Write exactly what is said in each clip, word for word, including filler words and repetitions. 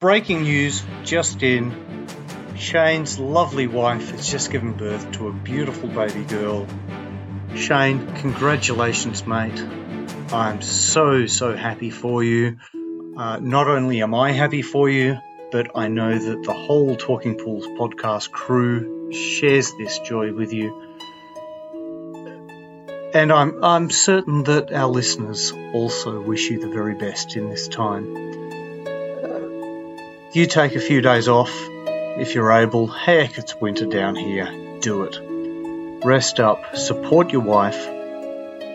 Breaking news just in, Shane's lovely wife has just given birth to a beautiful baby girl. Shane, congratulations, mate. I'm so, so happy for you. Uh, not only am I happy for you, but I know that the whole Talking Pools podcast crew shares this joy with you. And I'm, I'm certain that our listeners also wish you the very best in this time. You take a few days off, if you're able. Heck, it's winter down here. Do it. Rest up, support your wife,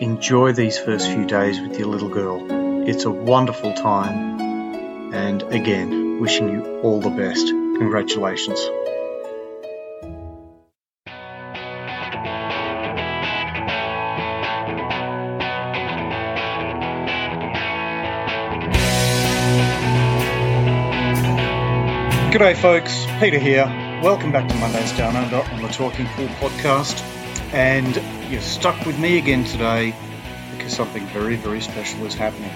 enjoy these first few days with your little girl. It's a wonderful time, and again, wishing you all the best. Congratulations. G'day folks, Peter here. Welcome back to Mondays Down Under on the Talking Pool Podcast. And you're stuck with me again today because something very, very special is happening.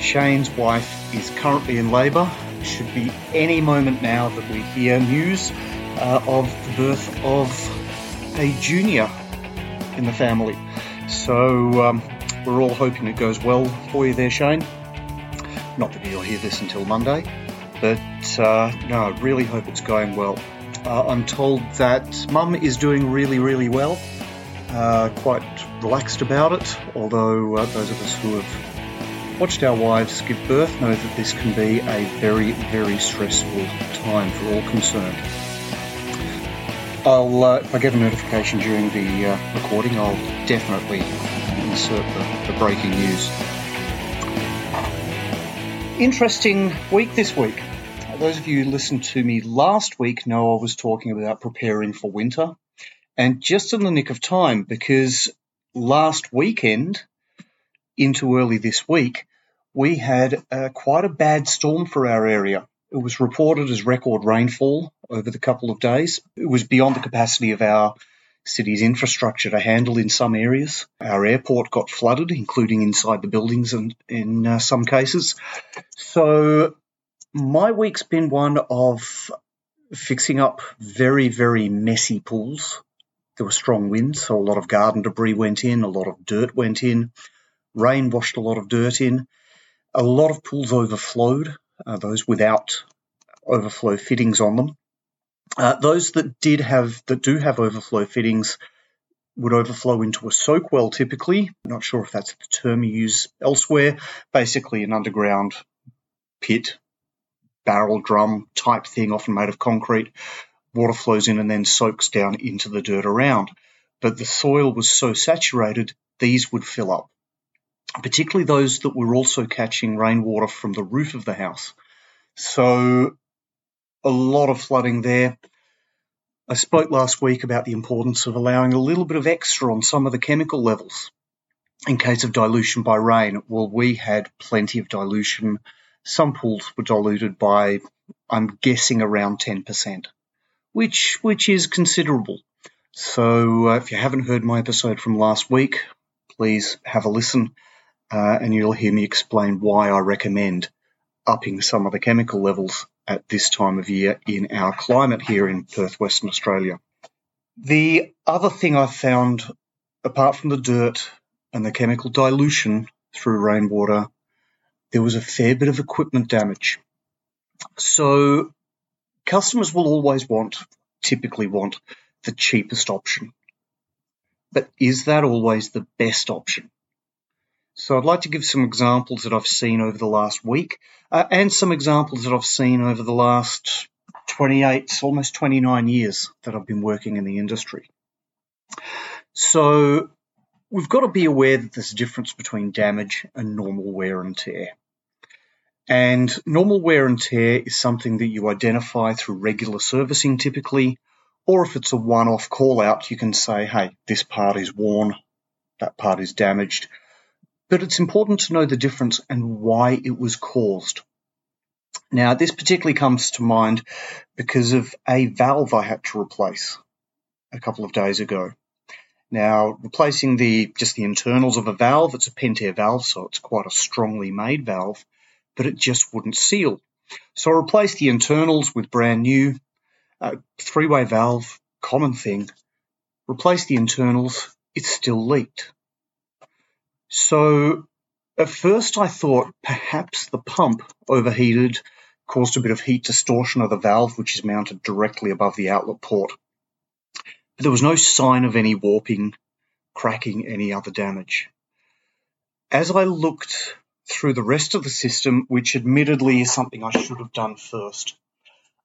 Shane's wife is currently in labour. It should be any moment now that we hear news uh, of the birth of a junior in the family. So um, we're all hoping it goes well for you there, Shane. Not that you'll hear this until Monday. But uh, no, I really hope it's going well. Uh, I'm told that Mum is doing really, really well, uh, quite relaxed about it, although uh, those of us who have watched our wives give birth know that this can be a very, very stressful time for all concerned. I'll, uh, if I get a notification during the uh, recording, I'll definitely insert the, the breaking news. Interesting week this week. Those of you who listened to me last week know I was talking about preparing for winter, and just in the nick of time, because last weekend into early this week we had uh, quite a bad storm for our area. It was reported as record rainfall over the couple of days. It was beyond the capacity of our city's infrastructure to handle in some areas. Our airport got flooded, including inside the buildings and in uh, some cases. So my week's been one of fixing up very, very messy pools. There were strong winds, so a lot of garden debris went in, a lot of dirt went in, rain washed a lot of dirt in. A lot of pools overflowed, uh, those without overflow fittings on them. Uh, those that did have that do have overflow fittings would overflow into a soak well typically. I'm not sure if that's the term you use elsewhere. Basically an underground pit, barrel drum type thing, often made of concrete. Water flows in and then soaks down into the dirt around. But the soil was so saturated, these would fill up, particularly those that were also catching rainwater from the roof of the house. So a lot of flooding there. I spoke last week about the importance of allowing a little bit of extra on some of the chemical levels in case of dilution by rain. Well, we had plenty of dilution. Some pools were diluted by, I'm guessing, around ten percent, which which is considerable. So uh, if you haven't heard my episode from last week, please have a listen uh, and you'll hear me explain why I recommend upping some of the chemical levels at this time of year in our climate here in Perth, Western Australia. The other thing I've found, apart from the dirt and the chemical dilution through rainwater, there was a fair bit of equipment damage. So customers will always want, typically want, the cheapest option. But is that always the best option? So I'd like to give some examples that I've seen over the last week uh, and some examples that I've seen over the last twenty-eight, almost twenty-nine years that I've been working in the industry. So we've got to be aware that there's a difference between damage and normal wear and tear. And normal wear and tear is something that you identify through regular servicing typically, or if it's a one-off call-out, you can say, hey, this part is worn, that part is damaged. But it's important to know the difference and why it was caused. Now, this particularly comes to mind because of a valve I had to replace a couple of days ago. Now, replacing the just the internals of a valve, it's a Pentair valve, so it's quite a strongly made valve, but it just wouldn't seal. So I replaced the internals with brand new uh, three-way valve, common thing. Replaced the internals, it still leaked. So at first I thought perhaps the pump overheated, caused a bit of heat distortion of the valve, which is mounted directly above the outlet port. But there was no sign of any warping, cracking, any other damage. As I looked through the rest of the system, which admittedly is something I should have done first,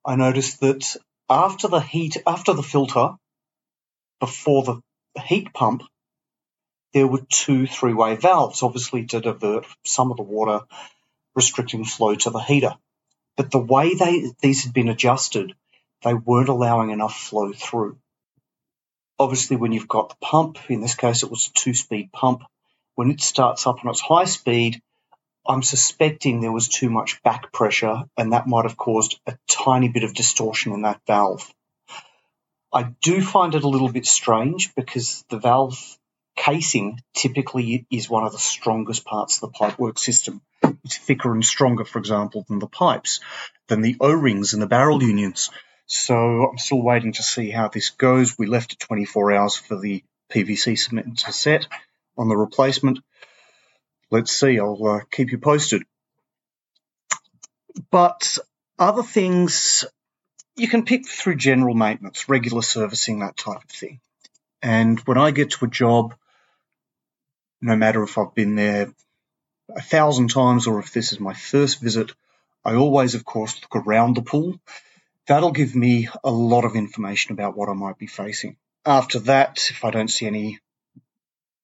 I noticed that after the heat, after the filter, before the heat pump, there were two three-way valves, obviously to divert some of the water, restricting flow to the heater. But the way they these had been adjusted, they weren't allowing enough flow through. Obviously, when you've got the pump, in this case it was a two-speed pump, when it starts up on its high speed, I'm suspecting there was too much back pressure, and that might have caused a tiny bit of distortion in that valve. I do find it a little bit strange because the valve casing typically is one of the strongest parts of the pipework system. It's thicker and stronger, for example, than the pipes, than the O-rings and the barrel unions. So I'm still waiting to see how this goes. We left it twenty-four hours for the P V C cement to set on the replacement. Let's see. I'll uh, keep you posted. But other things you can pick through general maintenance, regular servicing, that type of thing. And when I get to a job, no matter if I've been there a thousand times or if this is my first visit, I always, of course, look around the pool. That'll give me a lot of information about what I might be facing. After that, if I don't see any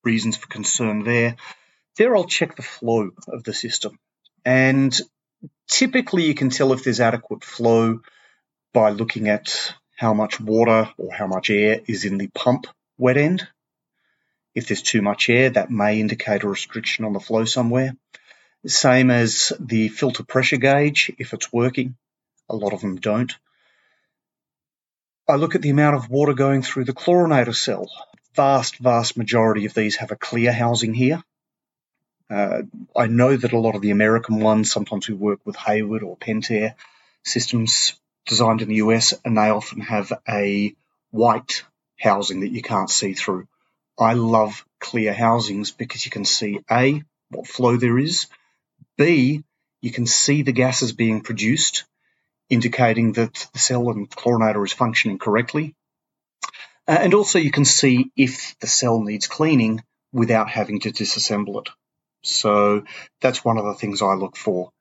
reasons for concern there, there I'll check the flow of the system. And typically you can tell if there's adequate flow by looking at how much water or how much air is in the pump wet end. If there's too much air, that may indicate a restriction on the flow somewhere. Same as the filter pressure gauge, if it's working. A lot of them don't. I look at the amount of water going through the chlorinator cell. Vast, vast majority of these have a clear housing here. Uh, I know that a lot of the American ones, sometimes we work with Hayward or Pentair systems designed in the U S, and they often have a white housing that you can't see through. I love clear housings because you can see, A, what flow there is, B, you can see the gases being produced, indicating that the cell and chlorinator is functioning correctly. Uh, and also you can see if the cell needs cleaning without having to disassemble it. So that's one of the things I look for,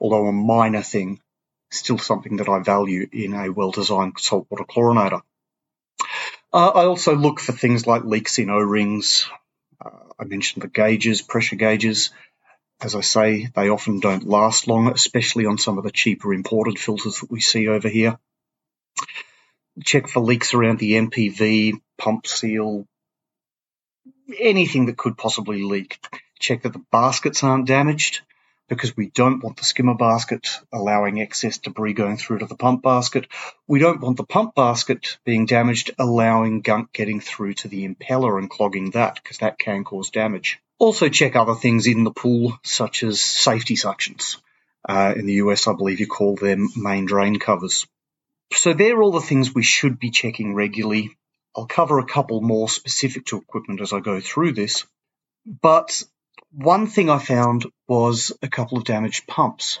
although a minor thing, still something that I value in a well-designed saltwater chlorinator. Uh, I also look for things like leaks in O-rings. Uh, I mentioned the gauges, pressure gauges. As I say, they often don't last long, especially on some of the cheaper imported filters that we see over here. Check for leaks around the M P V, pump seal, anything that could possibly leak. Check that the baskets aren't damaged, because we don't want the skimmer basket allowing excess debris going through to the pump basket. We don't want the pump basket being damaged, allowing gunk getting through to the impeller and clogging that, because that can cause damage. Also check other things in the pool, such as safety suctions. Uh, in the U S, I believe you call them main drain covers. So they're all the things we should be checking regularly. I'll cover a couple more specific to equipment as I go through this, but one thing I found was a couple of damaged pumps.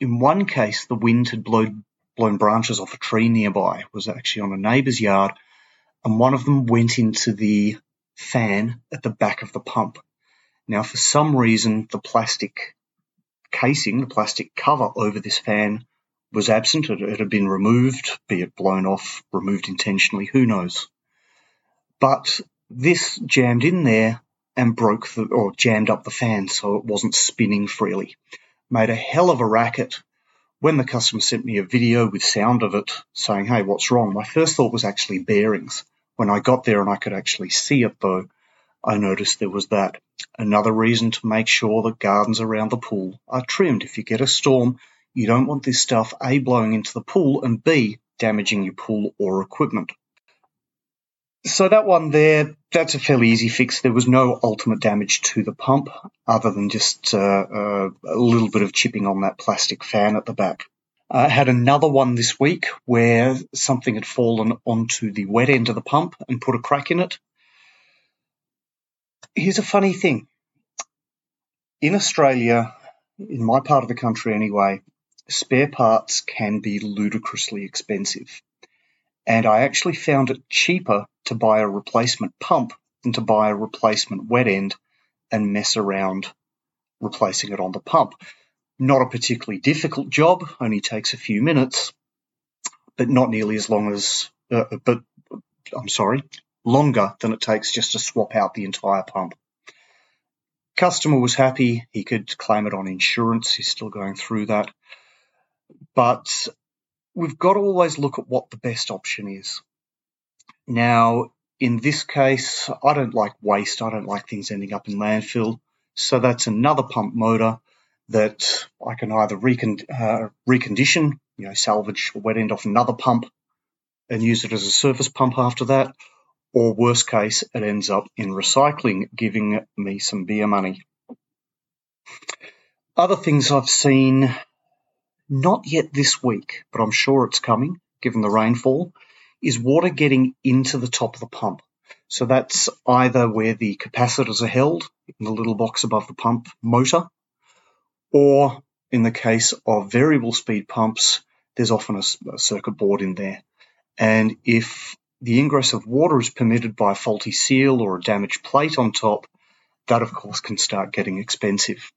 In one case, the wind had blown, blown branches off a tree nearby. It was actually on a neighbour's yard, and one of them went into the fan at the back of the pump. Now, for some reason, the plastic casing, the plastic cover over this fan was absent. It, it had been removed, be it blown off, removed intentionally, who knows. But this jammed in there and broke the, or jammed up the fan so it wasn't spinning freely. Made a hell of a racket. When the customer sent me a video with sound of it saying, hey, what's wrong? My first thought was actually bearings. When I got there and I could actually see it, though, I noticed there was that. Another reason to make sure that gardens around the pool are trimmed. If you get a storm, you don't want this stuff, A, blowing into the pool, and B, damaging your pool or equipment. So that one there, that's a fairly easy fix. There was no ultimate damage to the pump other than just uh, uh, a little bit of chipping on that plastic fan at the back. I had another one this week where something had fallen onto the wet end of the pump and put a crack in it. Here's a funny thing. In Australia, in my part of the country anyway, spare parts can be ludicrously expensive. And I actually found it cheaper to buy a replacement pump than to buy a replacement wet end and mess around replacing it on the pump. Not a particularly difficult job, only takes a few minutes, but not nearly as long as, uh, but I'm sorry, longer than it takes just to swap out the entire pump. Customer was happy. He could claim it on insurance. He's still going through that. But we've got to always look at what the best option is. Now, in this case, I don't like waste. I don't like things ending up in landfill. So that's another pump motor that I can either recond- uh, recondition, you know, salvage a wet end off another pump and use it as a surface pump after that, or worst case, it ends up in recycling, giving me some beer money. Other things I've seen, not yet this week, but I'm sure it's coming, given the rainfall, is water getting into the top of the pump. So that's either where the capacitors are held, in the little box above the pump motor, or in the case of variable speed pumps, there's often a, a circuit board in there. And if the ingress of water is permitted by a faulty seal or a damaged plate on top, that of course can start getting expensive.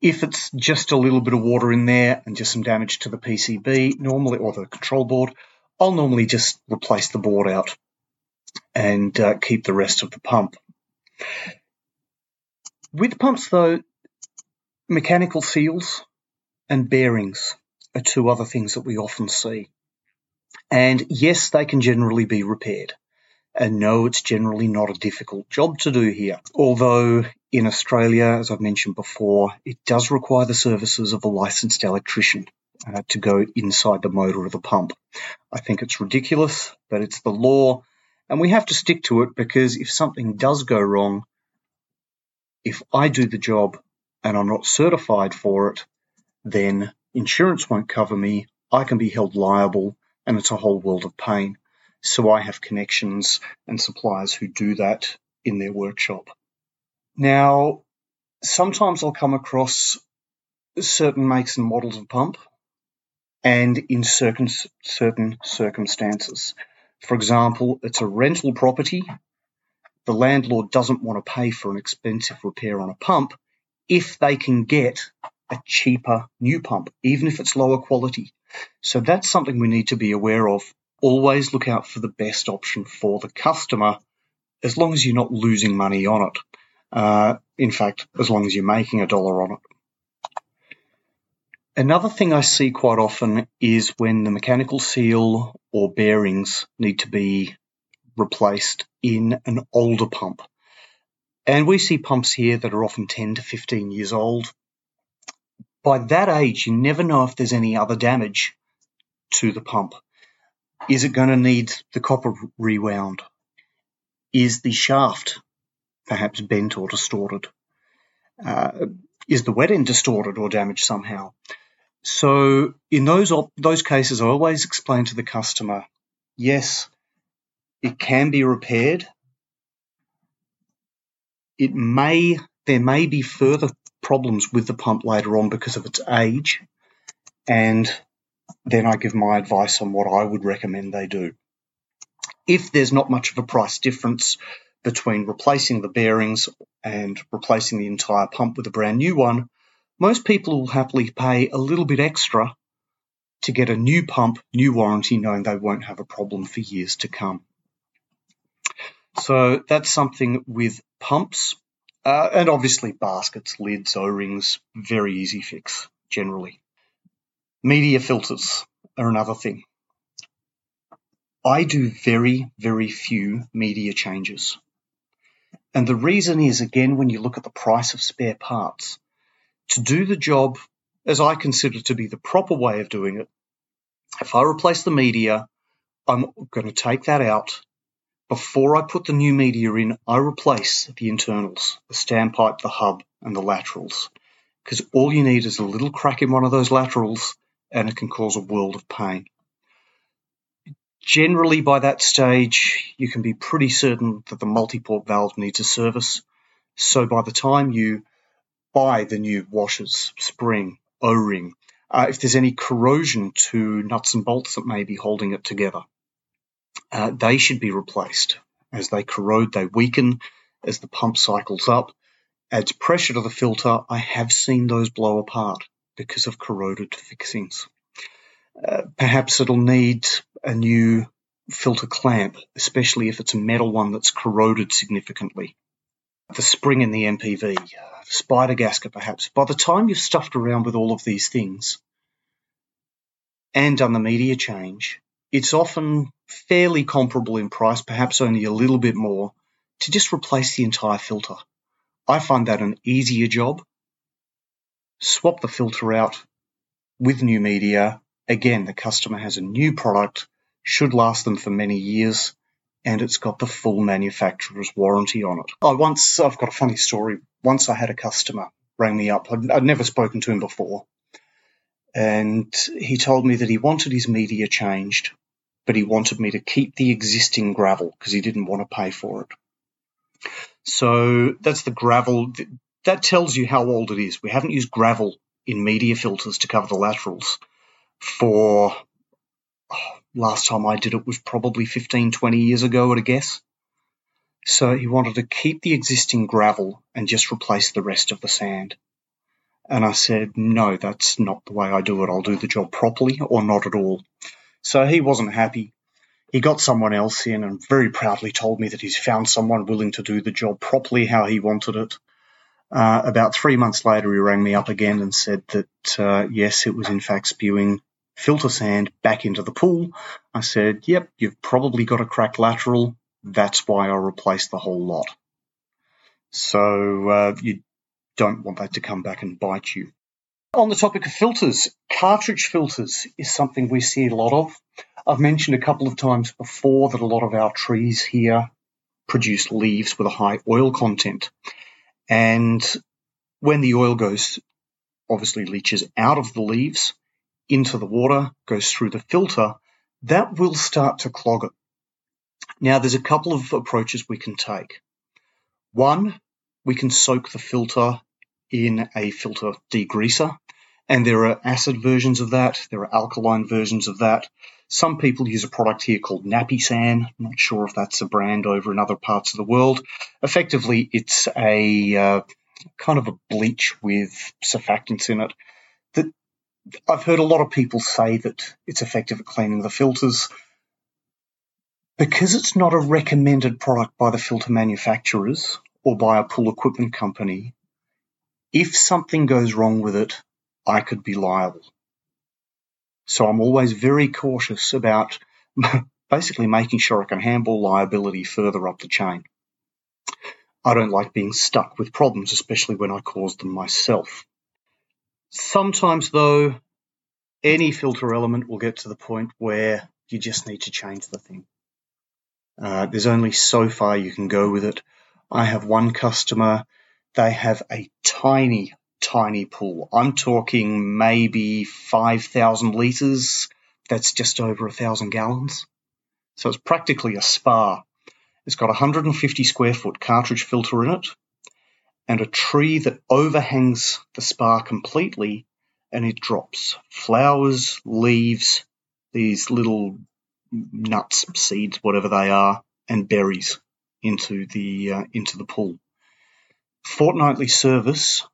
If it's just a little bit of water in there and just some damage to the P C B normally, or the control board, I'll normally just replace the board out and uh, keep the rest of the pump. With pumps though, mechanical seals and bearings are two other things that we often see. And yes, they can generally be repaired. And no, it's generally not a difficult job to do here. Although in Australia, as I've mentioned before, it does require the services of a licensed electrician uh, to go inside the motor of the pump. I think it's ridiculous, but it's the law. And we have to stick to it because if something does go wrong, if I do the job and I'm not certified for it, then insurance won't cover me. I can be held liable. And it's a whole world of pain. So I have connections and suppliers who do that in their workshop. Now, sometimes I'll come across certain makes and models of pump and in certain, certain circumstances. For example, it's a rental property. The landlord doesn't want to pay for an expensive repair on a pump if they can get a cheaper new pump, even if it's lower quality. So that's something we need to be aware of. Always look out for the best option for the customer, as long as you're not losing money on it. Uh, in fact, as long as you're making a dollar on it. Another thing I see quite often is when the mechanical seal or bearings need to be replaced in an older pump. And we see pumps here that are often ten to fifteen years old. By that age, you never know if there's any other damage to the pump. Is it going to need the copper rewound? Is the shaft perhaps bent or distorted? Uh, is the wet end distorted or damaged somehow? So in those op- those cases, I always explain to the customer, yes, it can be repaired. It may there may be further problems with the pump later on because of its age, and then I give my advice on what I would recommend they do. If there's not much of a price difference between replacing the bearings and replacing the entire pump with a brand new one, most people will happily pay a little bit extra to get a new pump, new warranty, knowing they won't have a problem for years to come. So that's something with pumps, uh, and obviously baskets, lids, O-rings, very easy fix generally. Media filters are another thing. I do very, very few media changes. And the reason is, again, when you look at the price of spare parts, to do the job as I consider to be the proper way of doing it, if I replace the media, I'm going to take that out. Before I put the new media in, I replace the internals, the standpipe, the hub, and the laterals, because all you need is a little crack in one of those laterals, and it can cause a world of pain. Generally, by that stage, you can be pretty certain that the multi-port valve needs a service. So by the time you buy the new washers, spring, O-ring, uh, if there's any corrosion to nuts and bolts that may be holding it together, uh, they should be replaced. As they corrode, they weaken. As the pump cycles up, adds pressure to the filter, I have seen those blow apart because of corroded fixings. Uh, perhaps it'll need a new filter clamp, especially if it's a metal one that's corroded significantly. The spring in the M P V, spider gasket perhaps. By the time you've stuffed around with all of these things and done the media change, it's often fairly comparable in price, perhaps only a little bit more, to just replace the entire filter. I find that an easier job. Swap the filter out with new media. Again, the customer has a new product, should last them for many years, and it's got the full manufacturer's warranty on it. I once, I've got a funny story. Once I had a customer rang me up. I'd, I'd never spoken to him before. And he told me that he wanted his media changed, but he wanted me to keep the existing gravel because he didn't want to pay for it. So that's the gravel. That tells you how old it is. We haven't used gravel in media filters to cover the laterals for, oh, last time I did it was probably fifteen, twenty years ago, at a guess. So he wanted to keep the existing gravel and just replace the rest of the sand. And I said, no, that's not the way I do it. I'll do the job properly or not at all. So he wasn't happy. He got someone else in and very proudly told me that he's found someone willing to do the job properly how he wanted it. Uh, about three months later, he rang me up again and said that, uh, yes, it was in fact spewing filter sand back into the pool. I said, yep, you've probably got a cracked lateral. That's why I replaced the whole lot. So uh, you don't want that to come back and bite you. On the topic of filters, cartridge filters is something we see a lot of. I've mentioned a couple of times before that a lot of our trees here produce leaves with a high oil content. And when the oil goes, obviously leaches out of the leaves into the water, goes through the filter, that will start to clog it. Now, there's a couple of approaches we can take. One, we can soak the filter in a filter degreaser, and there are acid versions of that. There are alkaline versions of that. Some people use a product here called Nappy San. I'm not sure if that's a brand over in other parts of the world. Effectively, it's a uh, kind of a bleach with surfactants in it. That I've heard a lot of people say that it's effective at cleaning the filters. Because it's not a recommended product by the filter manufacturers or by a pool equipment company, if something goes wrong with it, I could be liable. So I'm always very cautious about basically making sure I can handle liability further up the chain. I don't like being stuck with problems, especially when I cause them myself. Sometimes, though, any filter element will get to the point where you just need to change the thing. Uh, there's only so far you can go with it. I have one customer. They have a tiny tiny pool. I'm talking maybe five thousand litres. That's just over one thousand gallons. So it's practically a spa. It's got a one hundred fifty square foot cartridge filter in it and a tree that overhangs the spa completely, and it drops flowers, leaves, these little nuts, seeds, whatever they are, and berries into the, uh, into the pool. Fortnightly service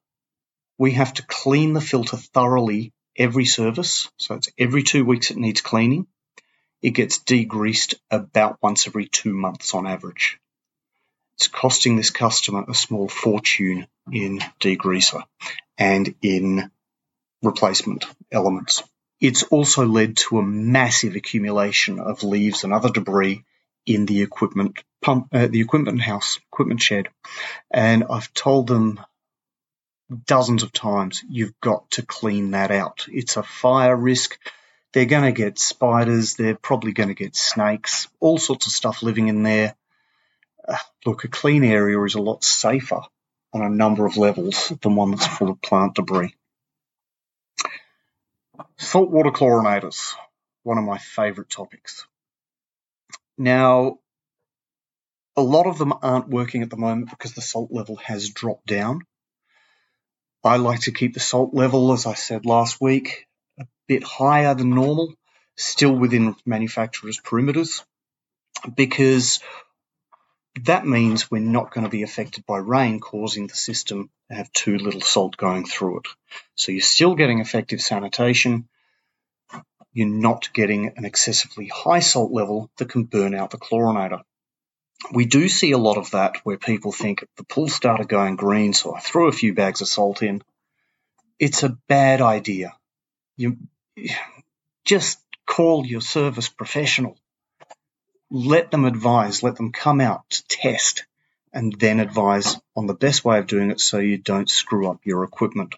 we have to clean the filter thoroughly every service. So it's every two weeks it needs cleaning. It gets degreased about once every two months on average. It's costing this customer a small fortune in degreaser and in replacement elements. It's also led to a massive accumulation of leaves and other debris in the equipment pump, uh, the equipment house, equipment shed. And I've told them dozens of times, you've got to clean that out. It's a fire risk. They're going to get spiders. They're probably going to get snakes, all sorts of stuff living in there. Uh, look, a clean area is a lot safer on a number of levels than one that's full of plant debris. Saltwater chlorinators, one of my favourite topics. Now, a lot of them aren't working at the moment because the salt level has dropped down. I like to keep the salt level, as I said last week, a bit higher than normal, still within manufacturers' perimeters, because that means we're not going to be affected by rain, causing the system to have too little salt going through it. So you're still getting effective sanitation. You're not getting an excessively high salt level that can burn out the chlorinator. We do see a lot of that where people think the pool started going green, so I threw a few bags of salt in. It's a bad idea. You just call your service professional. Let them advise, let them come out to test and then advise on the best way of doing it so you don't screw up your equipment.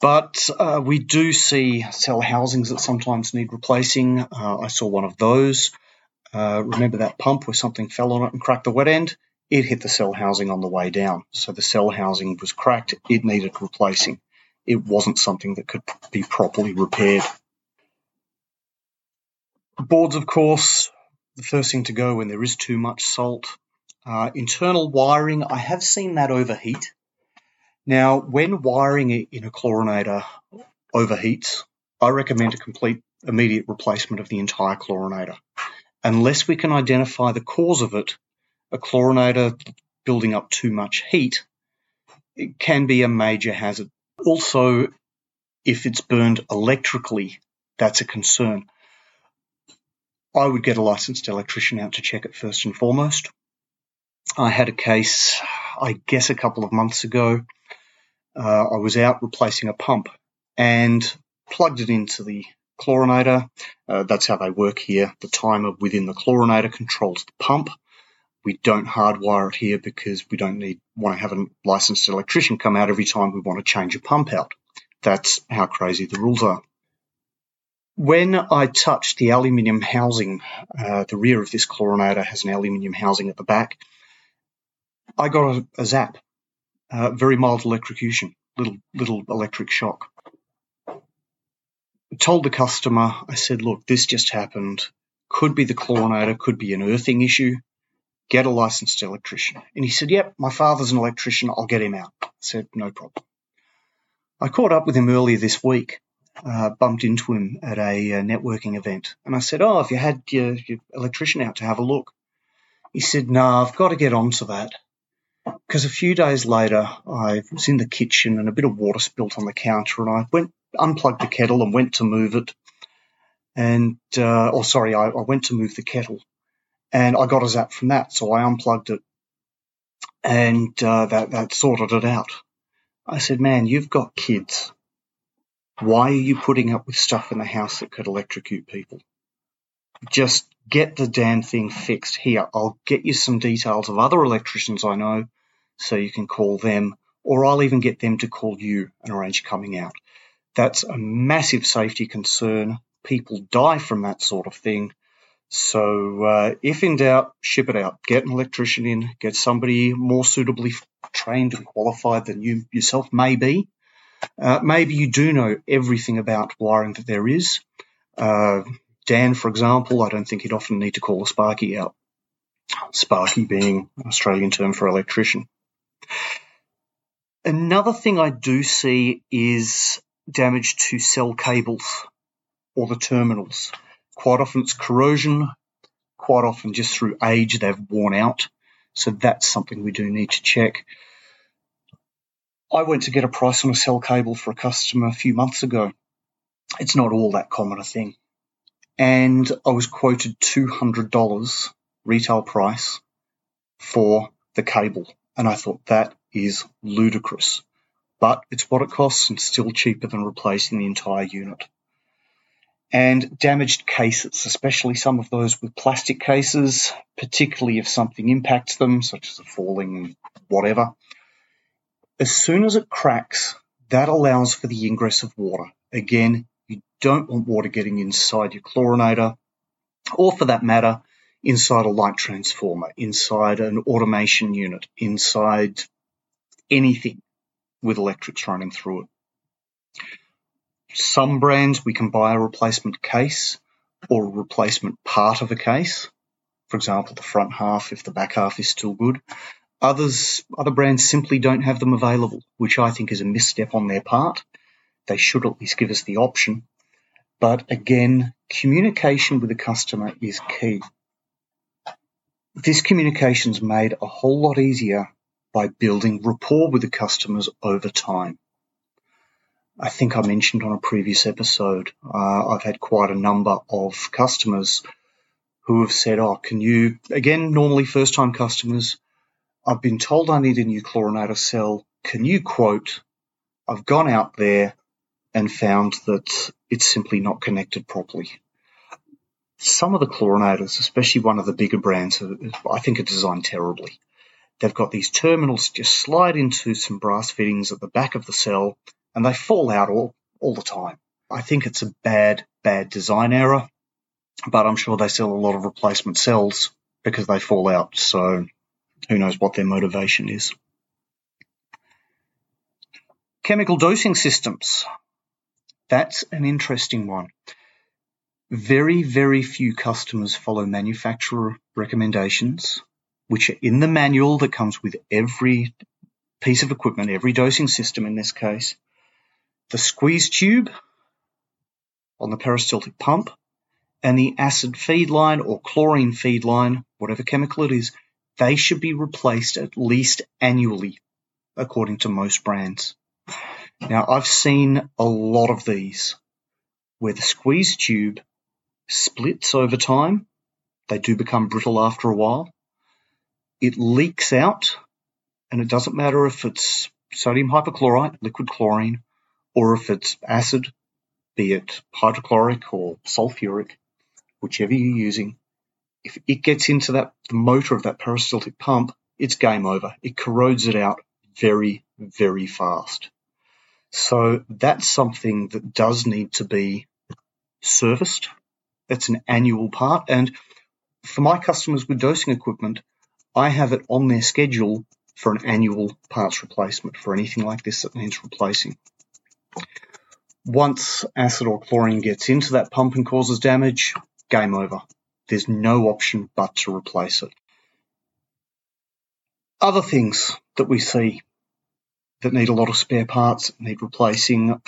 But uh, we do see cell housings that sometimes need replacing. Uh, I saw one of those. Uh, remember that pump where something fell on it and cracked the wet end? It hit the cell housing on the way down. So the cell housing was cracked. It needed replacing. It wasn't something that could be properly repaired. Boards, of course, the first thing to go when there is too much salt. Uh, internal wiring, I have seen that overheat. Now, when wiring in a chlorinator overheats, I recommend a complete immediate replacement of the entire chlorinator. Unless we can identify the cause of it, a chlorinator building up too much heat, it can be a major hazard. Also, if it's burned electrically, that's a concern. I would get a licensed electrician out to check it first and foremost. I had a case, I guess, a couple of months ago. Uh, I was out replacing a pump and plugged it into the chlorinator. Uh, that's how they work here. The timer within the chlorinator controls the pump. We don't hardwire it here because we don't need want to have a licensed electrician come out every time we want to change a pump out. That's how crazy the rules are. When I touched the aluminium housing, uh, the rear of this chlorinator has an aluminium housing at the back, I got a, a zap. Uh, very mild electrocution, little little electric shock. I told the customer, I said, look, this just happened. Could be the chlorinator, could be an earthing issue. Get a licensed electrician. And he said, yep, my father's an electrician. I'll get him out. I said, no problem. I caught up with him earlier this week, uh, bumped into him at a uh, networking event. And I said, oh, have you had your, your electrician out to have a look? He said, no, nah, I've got to get onto that. Because a few days later, I was in the kitchen and a bit of water spilt on the counter, and I went unplugged the kettle and went to move it. And, uh, oh, sorry, I, I went to move the kettle, and I got a zap from that, so I unplugged it, and uh, that, that sorted it out. I said, man, you've got kids. Why are you putting up with stuff in the house that could electrocute people? Just get the damn thing fixed here. I'll get you some details of other electricians I know so you can call them, or I'll even get them to call you and arrange coming out. That's a massive safety concern. People die from that sort of thing. So uh, if in doubt, ship it out. Get an electrician in. Get somebody more suitably trained and qualified than you yourself may be. Uh, maybe you do know everything about wiring that there is. Uh, Dan, for example, I don't think he'd often need to call a sparky out, sparky being an Australian term for electrician. Another thing I do see is damage to cell cables or the terminals. Quite often it's corrosion, quite often just through age they've worn out, so that's something we do need to check. I went to get a price on a cell cable for a customer a few months ago. It's not all that common a thing. And I was quoted two hundred dollars retail price for the cable. And I thought that is ludicrous. But it's what it costs and still cheaper than replacing the entire unit. And damaged cases, especially some of those with plastic cases, particularly if something impacts them, such as a falling whatever. As soon as it cracks, that allows for the ingress of water. Again, you don't want water getting inside your chlorinator, or for that matter, inside a light transformer, inside an automation unit, inside anything with electrics running through it. Some brands, we can buy a replacement case or a replacement part of a case. For example, the front half, if the back half is still good. Others, other brands simply don't have them available, which I think is a misstep on their part. They should at least give us the option. But again, communication with the customer is key. This communication's made a whole lot easier by building rapport with the customers over time. I think I mentioned on a previous episode, uh, I've had quite a number of customers who have said, oh, can you, again, normally first-time customers, I've been told I need a new chlorinator cell. Can you quote? I've gone out there and found that it's simply not connected properly. Some of the chlorinators, especially one of the bigger brands, I think are designed terribly. They've got these terminals just slide into some brass fittings at the back of the cell, and they fall out all, all the time. I think it's a bad, bad design error, but I'm sure they sell a lot of replacement cells because they fall out, so who knows what their motivation is. Chemical dosing systems. That's an interesting one. Very, very few customers follow manufacturer recommendations, which are in the manual that comes with every piece of equipment, every dosing system in this case. The squeeze tube on the peristaltic pump and the acid feed line or chlorine feed line, whatever chemical it is, they should be replaced at least annually, according to most brands. Now, I've seen a lot of these where the squeeze tube splits over time. They do become brittle after a while. It leaks out, and it doesn't matter if it's sodium hypochlorite, liquid chlorine, or if it's acid, be it hydrochloric or sulfuric, whichever you're using. If it gets into that the motor of that peristaltic pump, it's game over. It corrodes it out very, very fast. So that's something that does need to be serviced. That's an annual part. And for my customers with dosing equipment, I have it on their schedule for an annual parts replacement for anything like this that needs replacing. Once acid or chlorine gets into that pump and causes damage, game over. There's no option but to replace it. Other things that we see that need a lot of spare parts, need replacing,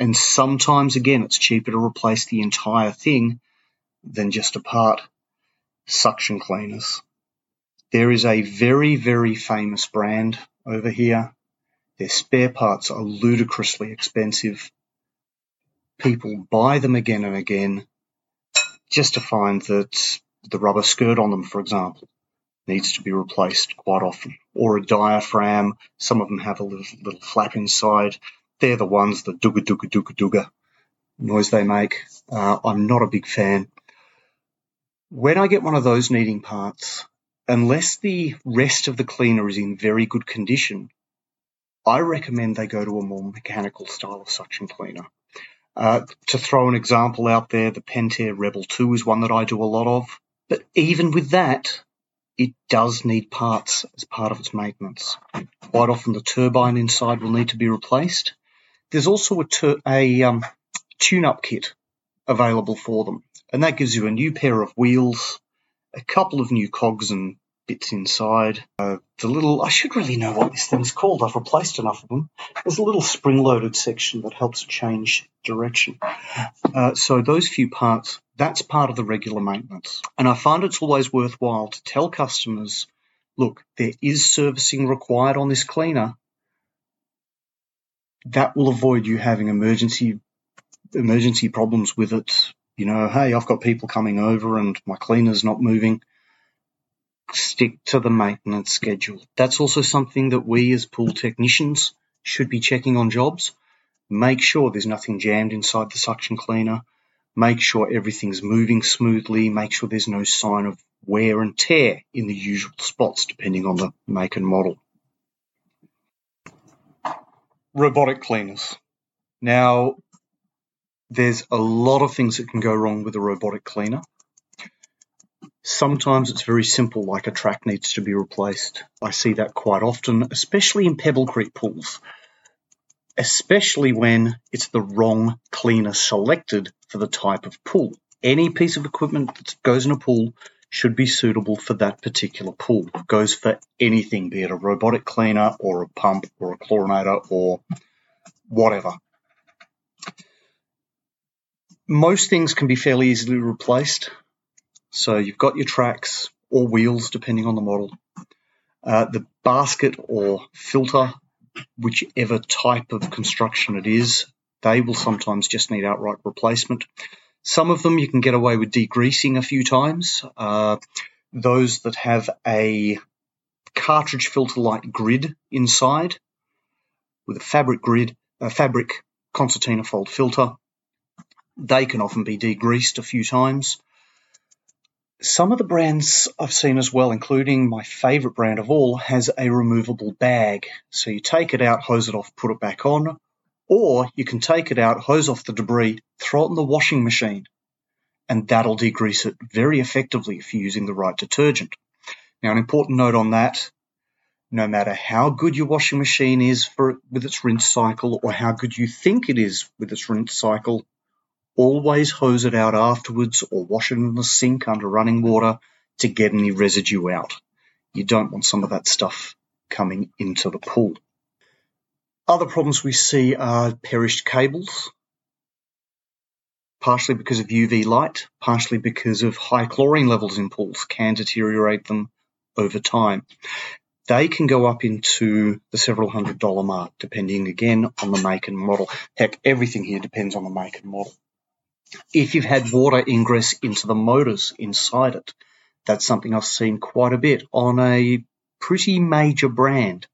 and sometimes, again, it's cheaper to replace the entire thing than just a part, suction cleaners. There is a very, very famous brand over here. Their spare parts are ludicrously expensive. People buy them again and again just to find that the rubber skirt on them, for example, needs to be replaced quite often, or a diaphragm. Some of them have a little, little flap inside. They're the ones that dooga, dooga, dooga, dooga noise they make. Uh, I'm not a big fan. When I get one of those needing parts, unless the rest of the cleaner is in very good condition, I recommend they go to a more mechanical style of suction cleaner. Uh, to throw an example out there, the Pentair Rebel two is one that I do a lot of. But even with that, it does need parts as part of its maintenance. Quite often the turbine inside will need to be replaced. There's also a, tur- a um, tune-up kit available for them, and that gives you a new pair of wheels, a couple of new cogs and bits inside. Uh, the little, I should really know what this thing's called. I've replaced enough of them. There's a little spring-loaded section that helps change direction. Uh, so those few parts, that's part of the regular maintenance. And I find it's always worthwhile to tell customers, look, there is servicing required on this cleaner, that will avoid you having emergency emergency problems with it. You know, hey, I've got people coming over and my cleaner's not moving. Stick to the maintenance schedule. That's also something that we as pool technicians should be checking on jobs. Make sure there's nothing jammed inside the suction cleaner. Make sure everything's moving smoothly. Make sure there's no sign of wear and tear in the usual spots, depending on the make and model. Robotic cleaners. Now, there's a lot of things that can go wrong with a robotic cleaner. Sometimes it's very simple, like a track needs to be replaced. I see that quite often, especially in Pebble Creek pools, especially when it's the wrong cleaner selected for the type of pool. Any piece of equipment that goes in a pool should be suitable for that particular pool. It goes for anything, be it a robotic cleaner or a pump or a chlorinator or whatever. Most things can be fairly easily replaced. So you've got your tracks or wheels, depending on the model. Uh, the basket or filter, whichever type of construction it is, they will sometimes just need outright replacement. Some of them you can get away with degreasing a few times. Uh, those that have a cartridge filter-like grid inside with a fabric grid, a fabric concertina fold filter, they can often be degreased a few times. Some of the brands I've seen as well, including my favourite brand of all, has a removable bag. So you take it out, hose it off, put it back on. Or you can take it out, hose off the debris, throw it in the washing machine, and that'll degrease it very effectively if you're using the right detergent. Now, an important note on that, no matter how good your washing machine is for with its rinse cycle or how good you think it is with its rinse cycle, always hose it out afterwards or wash it in the sink under running water to get any residue out. You don't want some of that stuff coming into the pool. Other problems we see are perished cables, partially because of U V light, partially because of high chlorine levels in pools can deteriorate them over time. They can go up into the several hundred dollar mark, depending again on the make and model. Heck, everything here depends on the make and model. If you've had water ingress into the motors inside it, that's something I've seen quite a bit on a pretty major brand.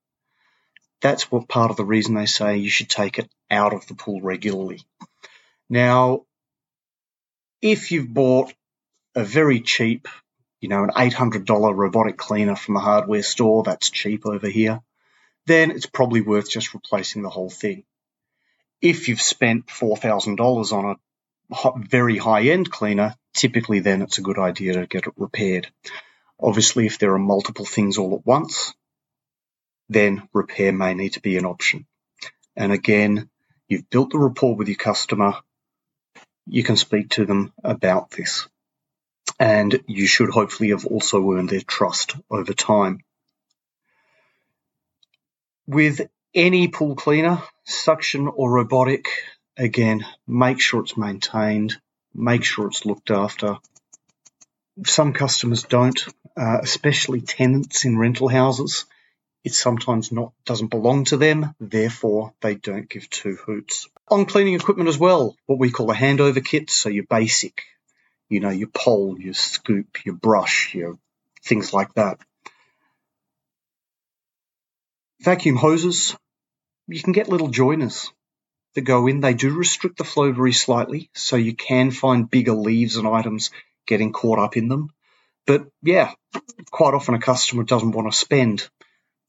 That's what part of the reason they say you should take it out of the pool regularly. Now, if you've bought a very cheap, you know, an eight hundred dollars robotic cleaner from a hardware store, that's cheap over here, then it's probably worth just replacing the whole thing. If you've spent four thousand dollars on a very high-end cleaner, typically then it's a good idea to get it repaired. Obviously, if there are multiple things all at once, then repair may need to be an option. And again, you've built the rapport with your customer. You can speak to them about this. And you should hopefully have also earned their trust over time. With any pool cleaner, suction or robotic, again, make sure it's maintained. Make sure it's looked after. Some customers don't, uh, especially tenants in rental houses. It sometimes not doesn't belong to them, therefore they don't give two hoots. On cleaning equipment as well, what we call a handover kit, so your basic, you know, your pole, your scoop, your brush, your things like that. Vacuum hoses, you can get little joiners that go in. They do restrict the flow very slightly, so you can find bigger leaves and items getting caught up in them. But, yeah, quite often a customer doesn't want to spend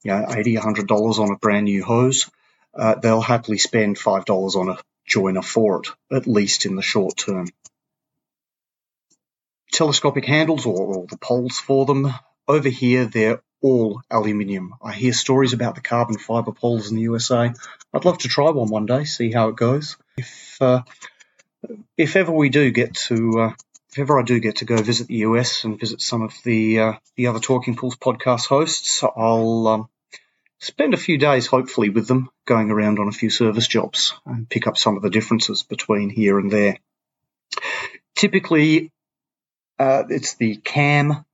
You know, eighty dollars, one hundred dollars on a brand new hose, uh, they'll happily spend five dollars on a joiner for it, at least in the short term. Telescopic handles or, or the poles for them, over here they're all aluminium. I hear stories about the carbon fibre poles in the U S A. I'd love to try one one day, see how it goes. If uh, if ever we do get to, uh, if ever I do get to go visit the U S and visit some of the uh, the other Talking Pools podcast hosts, I'll um, spend a few days, hopefully, with them going around on a few service jobs and pick up some of the differences between here and there. Typically, uh, it's the cam,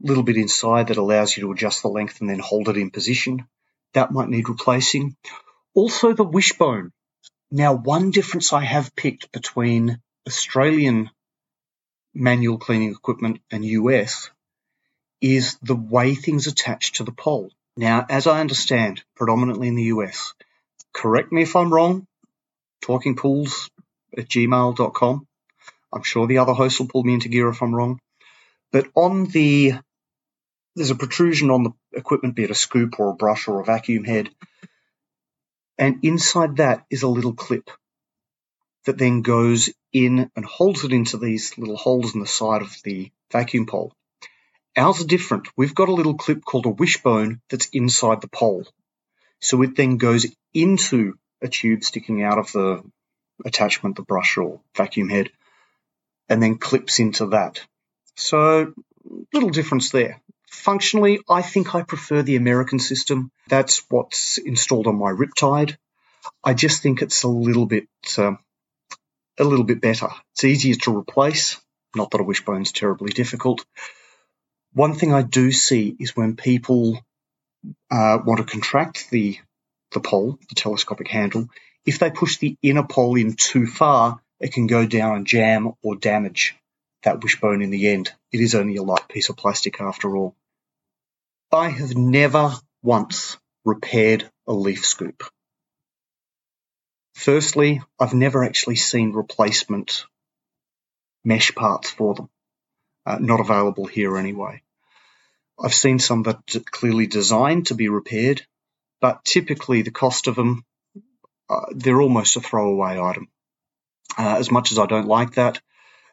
little bit inside, that allows you to adjust the length and then hold it in position. That might need replacing. Also the wishbone. Now, one difference I have picked between Australian manual cleaning equipment and U S is the way things attach to the pole. Now, as I understand, predominantly in the U S, correct me if I'm wrong, talking pools at gmail dot com. I'm sure the other host will pull me into gear if I'm wrong. But on the, there's a protrusion on the equipment, be it a scoop or a brush or a vacuum head, and inside that is a little clip that then goes in and holds it into these little holes in the side of the vacuum pole. Ours are different. We've got a little clip called a wishbone that's inside the pole. So it then goes into a tube sticking out of the attachment, the brush or vacuum head, and then clips into that. So little difference there. Functionally, I think I prefer the American system. That's what's installed on my Riptide. I just think it's a little bit um, a little bit better. It's easier to replace. Not that a wishbone's terribly difficult. One thing I do see is when people uh, want to contract the the pole, the telescopic handle, if they push the inner pole in too far, it can go down and jam or damage that wishbone in the end. It is only a light piece of plastic after all. I have never once repaired a leaf scoop. Firstly, I've never actually seen replacement mesh parts for them. Uh, not available here anyway. I've seen some that are clearly designed to be repaired, but typically the cost of them, uh, they're almost a throwaway item. Uh, as much as I don't like that,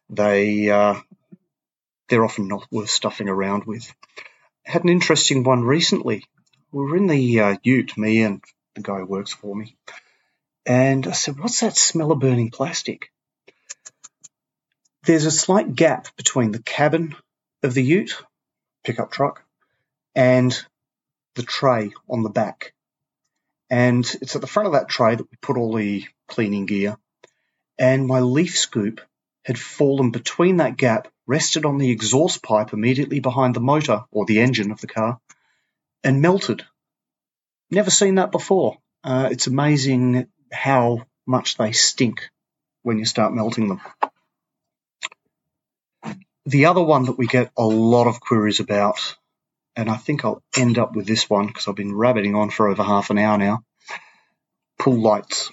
they, uh, they're often not worth stuffing around with. I had an interesting one recently. We were in the uh, ute, me and the guy who works for me, and I said, "What's that smell of burning plastic?" There's a slight gap between the cabin of the ute, pickup truck, and the tray on the back. And it's at the front of that tray that we put all the cleaning gear. And my leaf scoop had fallen between that gap, rested on the exhaust pipe immediately behind the motor or the engine of the car, and melted. Never seen that before. Uh, it's amazing how much they stink when you start melting them. The other one that we get a lot of queries about, and I think I'll end up with this one because I've been rabbiting on for over half an hour now, pool lights.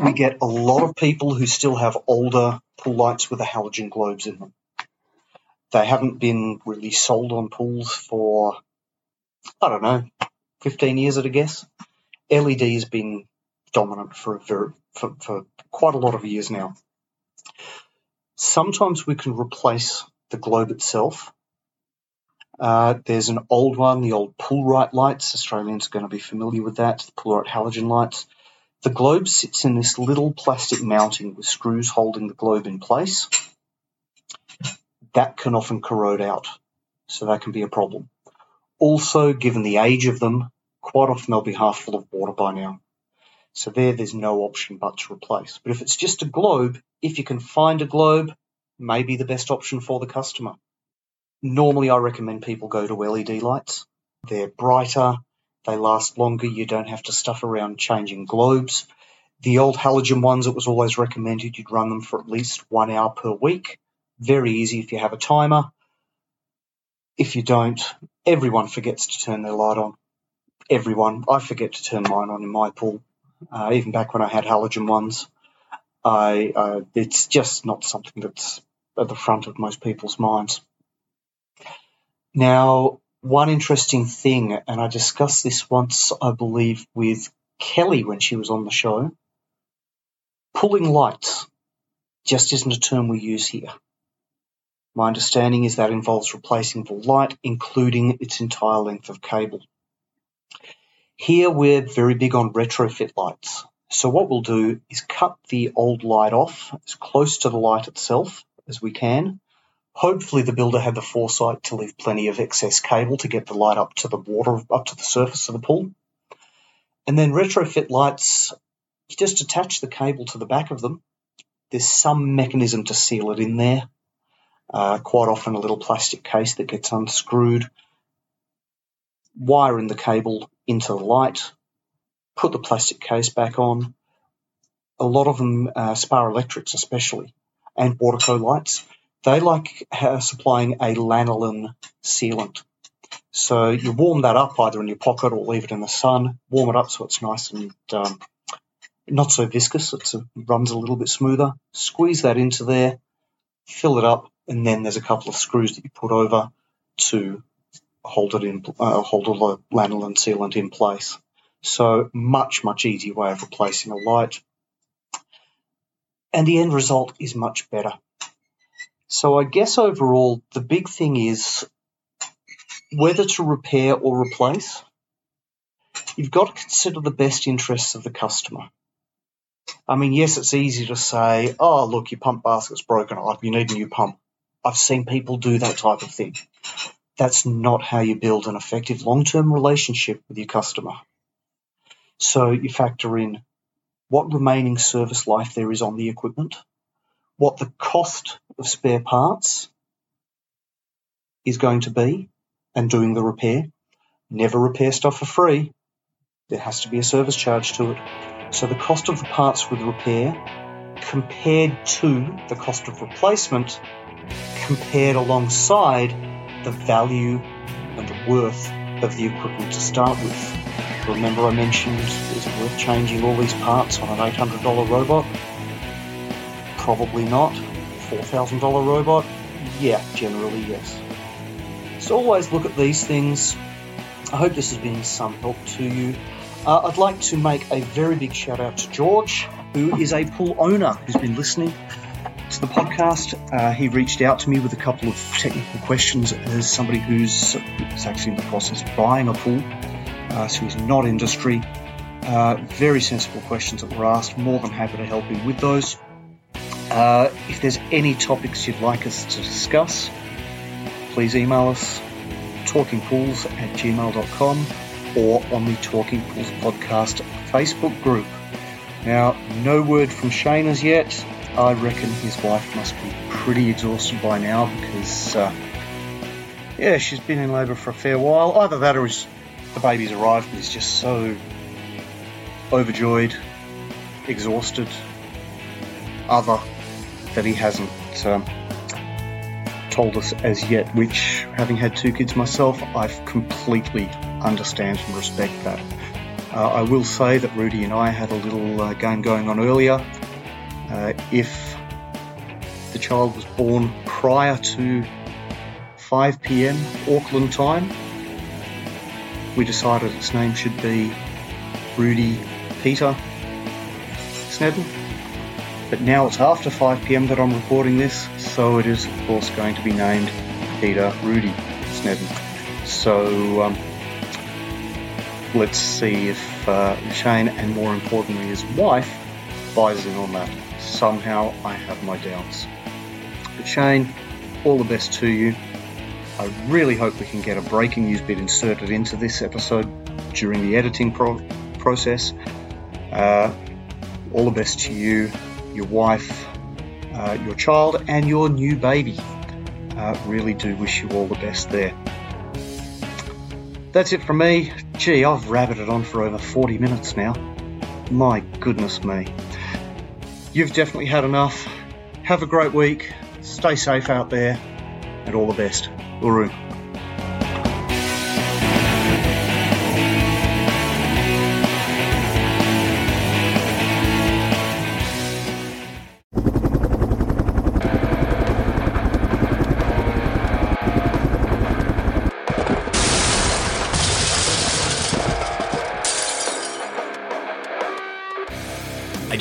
We get a lot of people who still have older pool lights with the halogen globes in them. They haven't been really sold on pools for, I don't know, fifteen years, I'd guess. L E D has been dominant for, for, for quite a lot of years now. Sometimes we can replace the globe itself. Uh, there's an old one, the old Poolrite lights. Australians are going to be familiar with that, the Poolrite halogen lights. The globe sits in this little plastic mounting with screws holding the globe in place. That can often corrode out, so that can be a problem. Also, given the age of them, quite often they'll be half full of water by now. So there, there's no option but to replace. But if it's just a globe, if you can find a globe, may be the best option for the customer. Normally, I recommend people go to L E D lights. They're brighter, they last longer, you don't have to stuff around changing globes. The old halogen ones, it was always recommended you'd run them for at least one hour per week. Very easy if you have a timer. If you don't, everyone forgets to turn their light on. Everyone. I forget to turn mine on in my pool. Uh, even back when I had halogen ones, I uh, it's just not something that's at the front of most people's minds. Now, one interesting thing, and I discussed this once, I believe, with Kelly when she was on the show, pulling lights just isn't a term we use here. My understanding is that involves replacing the light, including its entire length of cable. Here we're very big on retrofit lights. So what we'll do is cut the old light off as close to the light itself as we can. Hopefully the builder had the foresight to leave plenty of excess cable to get the light up to the water, up to the surface of the pool. And then retrofit lights, you just attach the cable to the back of them. There's some mechanism to seal it in there. Uh, quite often a little plastic case that gets unscrewed. Wire in the cable into the light, put the plastic case back on. A lot of them, uh, Spa Electrics especially, and Waterco lights, they like uh, supplying a lanolin sealant. So you warm that up either in your pocket or leave it in the sun, warm it up so it's nice and um, not so viscous, it runs a little bit smoother, squeeze that into there, fill it up, and then there's a couple of screws that you put over to hold it in, uh, hold the lanolin sealant in place. So much, much easier way of replacing a light. And the end result is much better. So I guess overall, the big thing is whether to repair or replace, you've got to consider the best interests of the customer. I mean, yes, it's easy to say, oh, look, your pump basket's broken up, you need a new pump. I've seen people do that type of thing. That's not how you build an effective long-term relationship with your customer. So you factor in what remaining service life there is on the equipment, what the cost of spare parts is going to be, and doing the repair. Never repair stuff for free. There has to be a service charge to it. So the cost of the parts with repair compared to the cost of replacement, compared alongside the value and the worth of the equipment to start with. Remember I mentioned, is it worth changing all these parts on an eight hundred dollars robot? Probably not. four thousand dollars robot? Yeah, generally yes. So always look at these things. I hope this has been some help to you. Uh, I'd like to make a very big shout out to George, who is a pool owner who's been listening to the podcast. Uh, he reached out to me with a couple of technical questions as somebody who's, who's actually in the process of buying a pool, uh, so he's not industry. Uh, very sensible questions that were asked. More than happy to help him with those. Uh, if there's any topics you'd like us to discuss, please email us talking pools at gmail dot com or on the Talking Pools Podcast Facebook group. Now, no word from Shane as yet. I reckon his wife must be pretty exhausted by now because, uh, yeah, she's been in labour for a fair while. Either that or his, the baby's arrived and he's just so overjoyed, exhausted, other, that he hasn't um, told us as yet, which, having had two kids myself, I've completely understand and respect that. Uh, I will say that Rudy and I had a little uh, game going on earlier. Uh, if the child was born prior to five p.m. Auckland time, we decided its name should be Rudy Peter Sneddon. But now it's after five p.m. that I'm recording this, so it is, of course, going to be named Peter Rudy Sneddon. So um, let's see if uh, Shane, and more importantly his wife, buys in on that. Somehow I have my doubts. But Shane, all the best to you. I really hope we can get a breaking news bit inserted into this episode during the editing pro- process. Uh, all the best to you, your wife, uh, your child, and your new baby. Uh, really do wish you all the best there. That's it from me. Gee, I've rabbited on for over forty minutes now. My goodness me. You've definitely had enough. Have a great week. Stay safe out there, and all the best. Uru. I